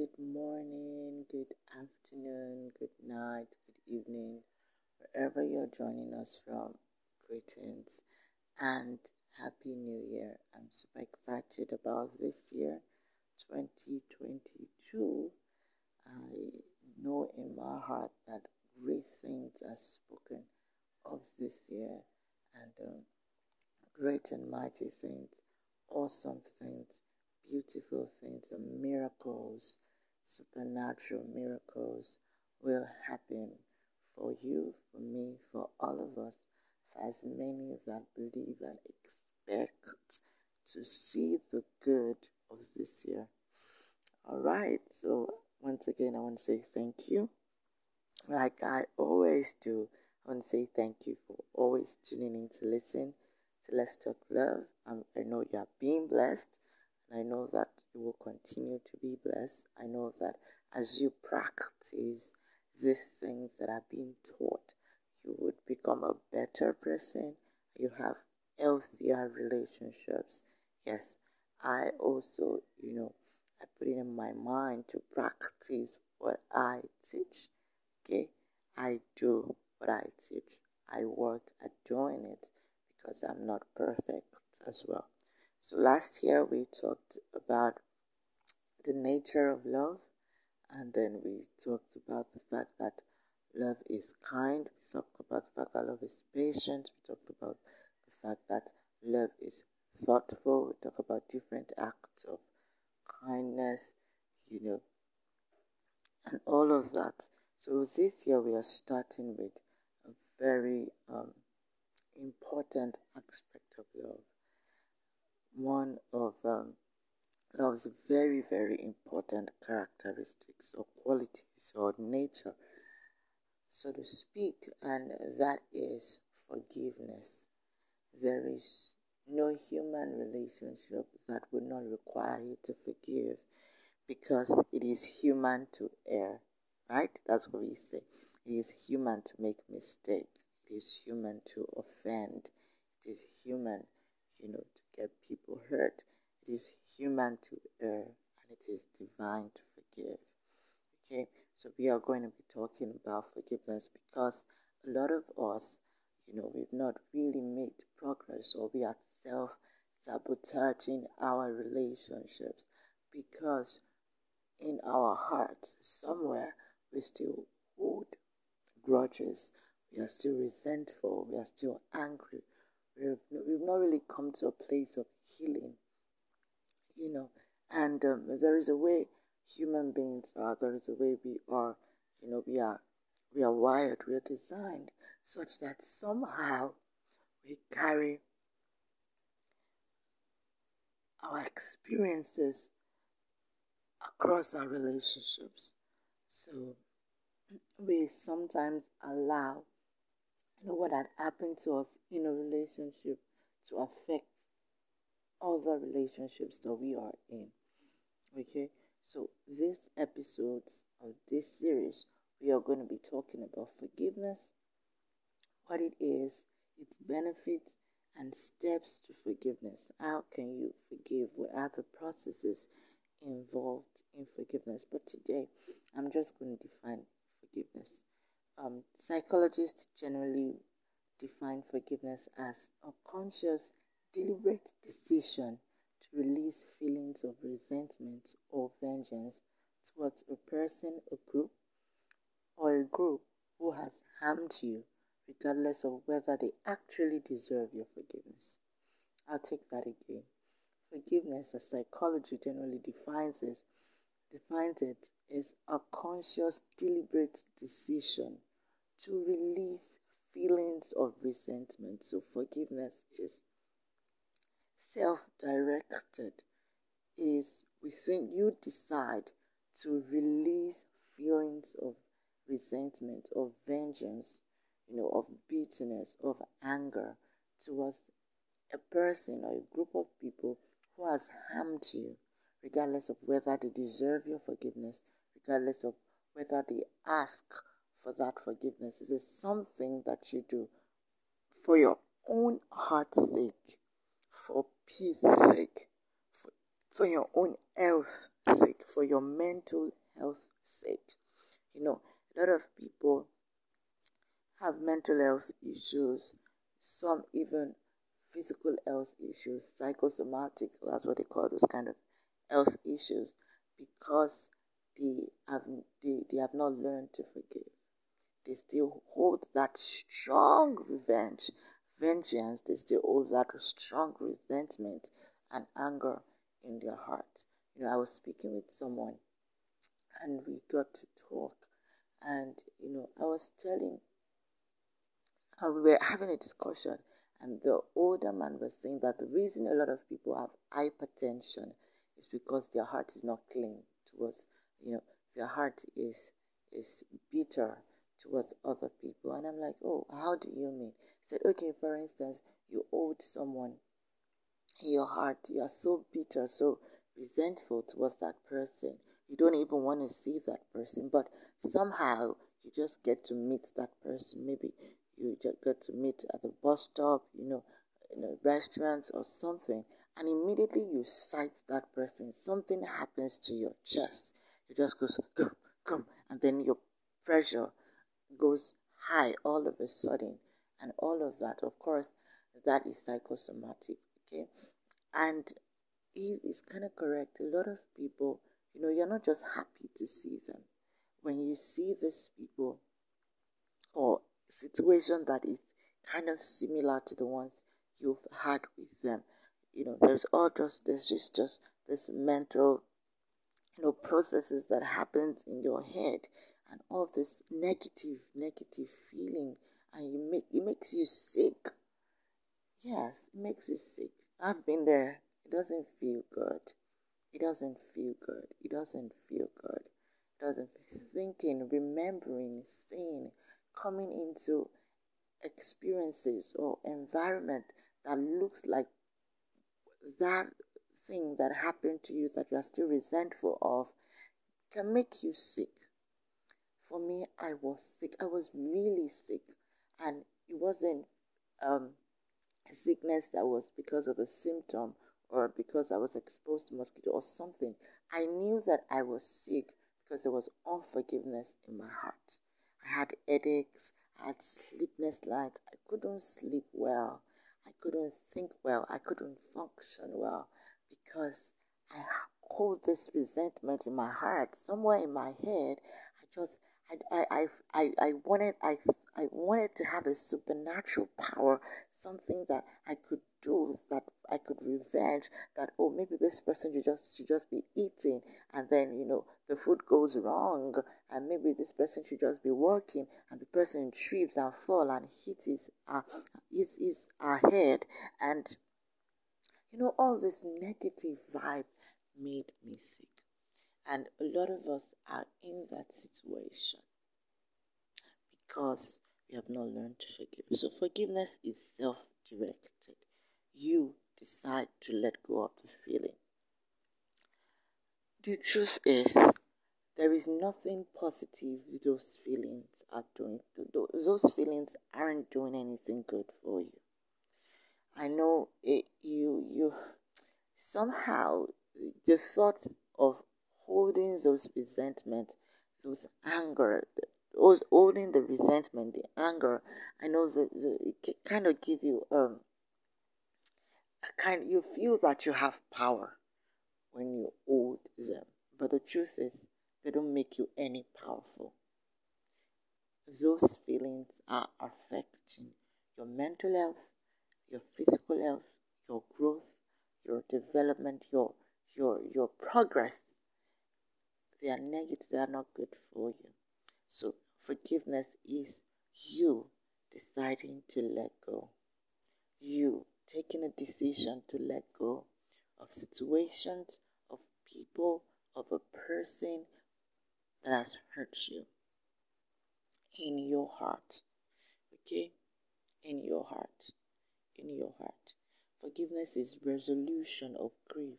Good morning, good afternoon, good night, good evening, wherever you're joining us from. Greetings and Happy New Year. I'm super excited about this year, 2022. I know in my heart that great things are spoken of this year, and great and mighty things, awesome things, beautiful things, and miracles, supernatural miracles will happen for you, for me, for all of us, for as many that believe and expect to see the good of this year. All right, so once again, I want to say thank you. Like I always do, I want to say thank you for always tuning in to listen to Let's Talk Love. I know you are being blessed. I know that you will continue to be blessed. I know that as you practice these things that are being taught, you would become a better person. You have healthier relationships. Yes, I also, I put it in my mind to practice what I teach. Okay? I do what I teach. I work at doing it because I'm not perfect as well. So last year we talked about the nature of love, and then we talked about the fact that love is kind, we talked about the fact that love is patient, we talked about the fact that love is thoughtful, we talked about different acts of kindness, and all of that. So this year we are starting with a very important aspect of love. One of love's very, very important characteristics or qualities or nature, so to speak, and that is forgiveness. There is no human relationship that would not require you to forgive, because it is human to err, right? That's what we say. It is human to make mistakes. It is human to offend. It is human to get people hurt. It is human to err, and it is divine to forgive. Okay, so we are going to be talking about forgiveness because a lot of us, we've not really made progress, or we are self-sabotaging our relationships because in our hearts, somewhere, we still hold grudges. We are still resentful. We are still angry. We've not really come to a place of healing, and there is a way human beings are, there is a way we are, we are wired, we are designed such that somehow we carry our experiences across our relationships. So we sometimes allow what had happened to us in a relationship to affect other relationships that we are in. Okay, so these episodes of this series, we are going to be talking about forgiveness, what it is, its benefits, and steps to forgiveness. How can you forgive? What are the processes involved in forgiveness? But today, I'm just going to define forgiveness. Psychologists generally define forgiveness as a conscious, deliberate decision to release feelings of resentment or vengeance towards a person, a group, or a group who has harmed you, regardless of whether they actually deserve your forgiveness. I'll take that again. Forgiveness, as psychology generally defines it as a conscious, deliberate decision to release feelings of resentment. So forgiveness is self-directed. It is within you decide to release feelings of resentment, of vengeance, of bitterness, of anger towards a person or a group of people who has harmed you, regardless of whether they deserve your forgiveness, regardless of whether they ask for that forgiveness. It is something that you do for your own heart's sake, for peace sake, for for your own health's sake, for your mental health's sake. You know, a lot of people have mental health issues, some even physical health issues, psychosomatic, that's what they call those kind of health issues, because they have not learned to forgive. They still hold that strong vengeance, they still hold that strong resentment and anger in their heart. You know, I was speaking with someone and we got to talk, and you know, I was telling, and we were having a discussion, and the older man was saying that the reason a lot of people have hypertension is because their heart is not clean towards, you know, their heart is bitter towards other people. And I'm like, oh, how do you mean? He said, okay, for instance, you owed someone in your heart, you are so bitter, so resentful towards that person, you don't even want to see that person, but somehow you just get to meet that person. Maybe you just get to meet at the bus stop, you know, in a restaurant or something, and immediately you sight that person, something happens to your chest, it just goes come, and then your pressure goes high all of a sudden, and all of that, of course, that is psychosomatic. Okay, and it's kind of correct. A lot of people, you know, you're not just happy to see them. When you see these people or situation that is kind of similar to the ones you've had with them, you know, there's just this mental, you know, processes that happens in your head, and all of this negative feeling, and it makes you sick. Yes, it makes you sick. I've been there. It doesn't feel good. It doesn't feel good. It doesn't feel good. It doesn't feel. Thinking, remembering, seeing, coming into experiences or environment that looks like that thing that happened to you that you are still resentful of can make you sick. For me, I was sick. I was really sick, and it wasn't sickness that was because of a symptom or because I was exposed to mosquito or something. I knew that I was sick because there was unforgiveness in my heart. I had headaches, I had sleepless nights, I couldn't sleep well, I couldn't think well, I couldn't function well because I hold this resentment in my heart, somewhere in my head. I wanted to have a supernatural power, something that I could do, that I could revenge, that, oh, maybe this person should just be eating, and then, you know, the food goes wrong, and maybe this person should just be working, and the person trips and falls and hits his head, and, you know, all this negative vibe made me sick. And a lot of us are in that situation because we have not learned to forgive. So forgiveness is self-directed. You decide to let go of the feeling. The truth is, there is nothing positive those feelings are doing. Those feelings aren't doing anything good for you. I know you somehow, the thought of holding those resentment, those anger, holding the resentment, the anger, I know it kind of give you you feel that you have power when you hold them, but the truth is they don't make you any powerful. Those feelings are affecting your mental health, your physical health, your growth, your development, your progress. They are negative, they are not good for you. So forgiveness is you deciding to let go. You taking a decision to let go of situations, of people, of a person that has hurt you. In your heart. Okay? In your heart. In your heart. Forgiveness is resolution of grief.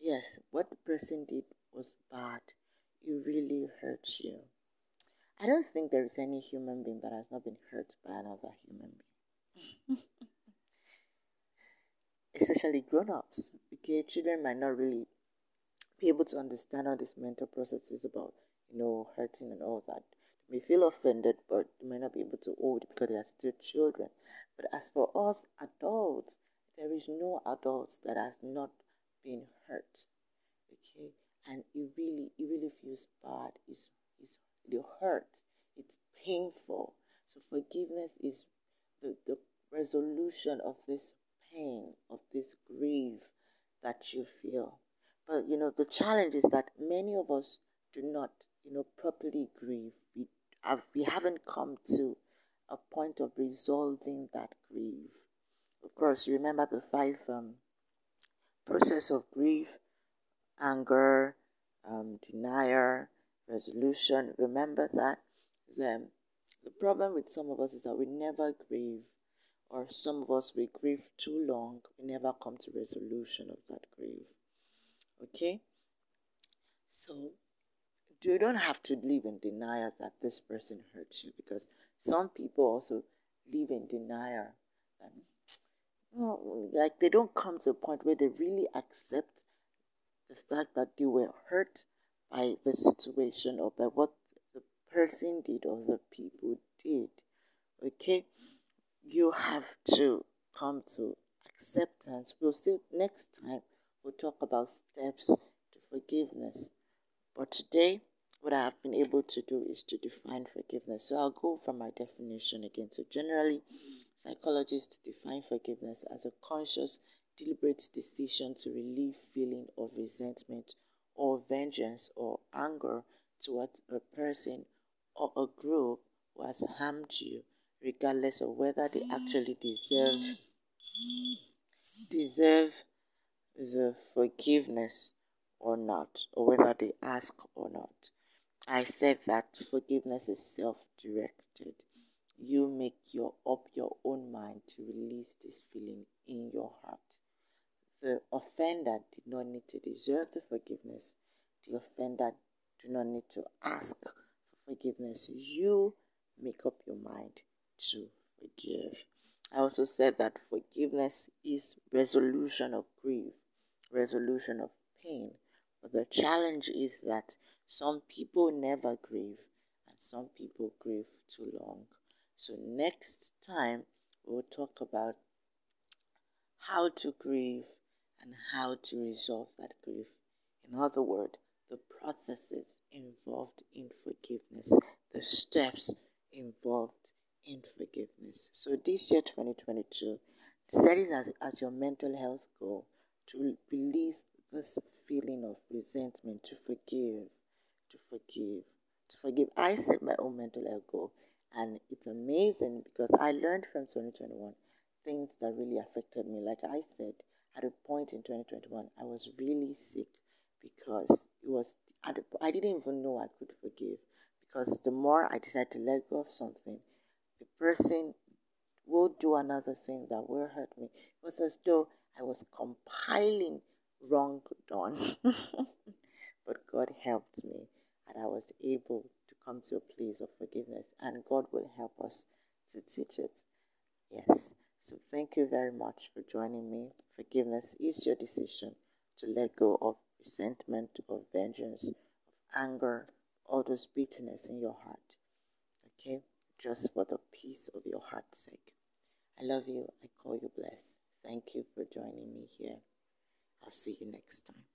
Yes, what the person did was bad. It really hurt you. I don't think there is any human being that has not been hurt by another human being. especially grown-ups, because children might not really be able to understand how this mental process is about, hurting and all that. They may feel offended, but they may not be able to hold it because they are still children. But as for us adults, there is no adult that has not been hurt, okay? And it really feels bad. It hurts. It's painful. So forgiveness is the resolution of this pain, of this grief that you feel. But, the challenge is that many of us do not, properly grieve. We haven't come to a point of resolving that grief. Of course, you remember the 5 process of grief: anger, denial, resolution. Remember that. The problem with some of us is that we never grieve, or some of us, we grieve too long. We never come to resolution of that grief. Okay? So, you don't have to live in denial that this person hurt you, because some people also live in denial. Like, they don't come to a point where they really accept the fact that they were hurt by the situation or by what the person did or the people did. Okay? You have to come to acceptance. We'll see next time. We'll talk about steps to forgiveness. But today, what I have been able to do is to define forgiveness. So I'll go from my definition again. So generally, psychologists define forgiveness as a conscious, deliberate decision to relieve feeling of resentment or vengeance or anger towards a person or a group who has harmed you, regardless of whether they actually deserve the forgiveness or not, or whether they ask or not. I said that forgiveness is self-directed. You make up your own mind to release this feeling in your heart. The offender did not need to deserve the forgiveness. The offender did not need to ask for forgiveness. You make up your mind to forgive. I also said that forgiveness is resolution of grief, resolution of pain. But the challenge is that some people never grieve and some people grieve too long. So next time we'll talk about how to grieve and how to resolve that grief. In other words, the processes involved in forgiveness, the steps involved in forgiveness. So this year, 2022, set it as your mental health goal to release this feeling of resentment, to forgive. I set my own mental health goal, and it's amazing because I learned from 2021 things that really affected me. Like I said, at a point in 2021, I was really sick because I didn't even know I could forgive, because the more I decided to let go of something, the person will do another thing that will hurt me. It was as though I was compiling wrong done. But God helped me, and I was able to come to a place of forgiveness, and God will help us to teach it. Yes. So thank you very much for joining me. Forgiveness is your decision to let go of resentment, of vengeance, of anger, all those bitterness in your heart. Okay? Just for the peace of your heart's sake. I love you. I call you blessed. Thank you for joining me here. I'll see you next time.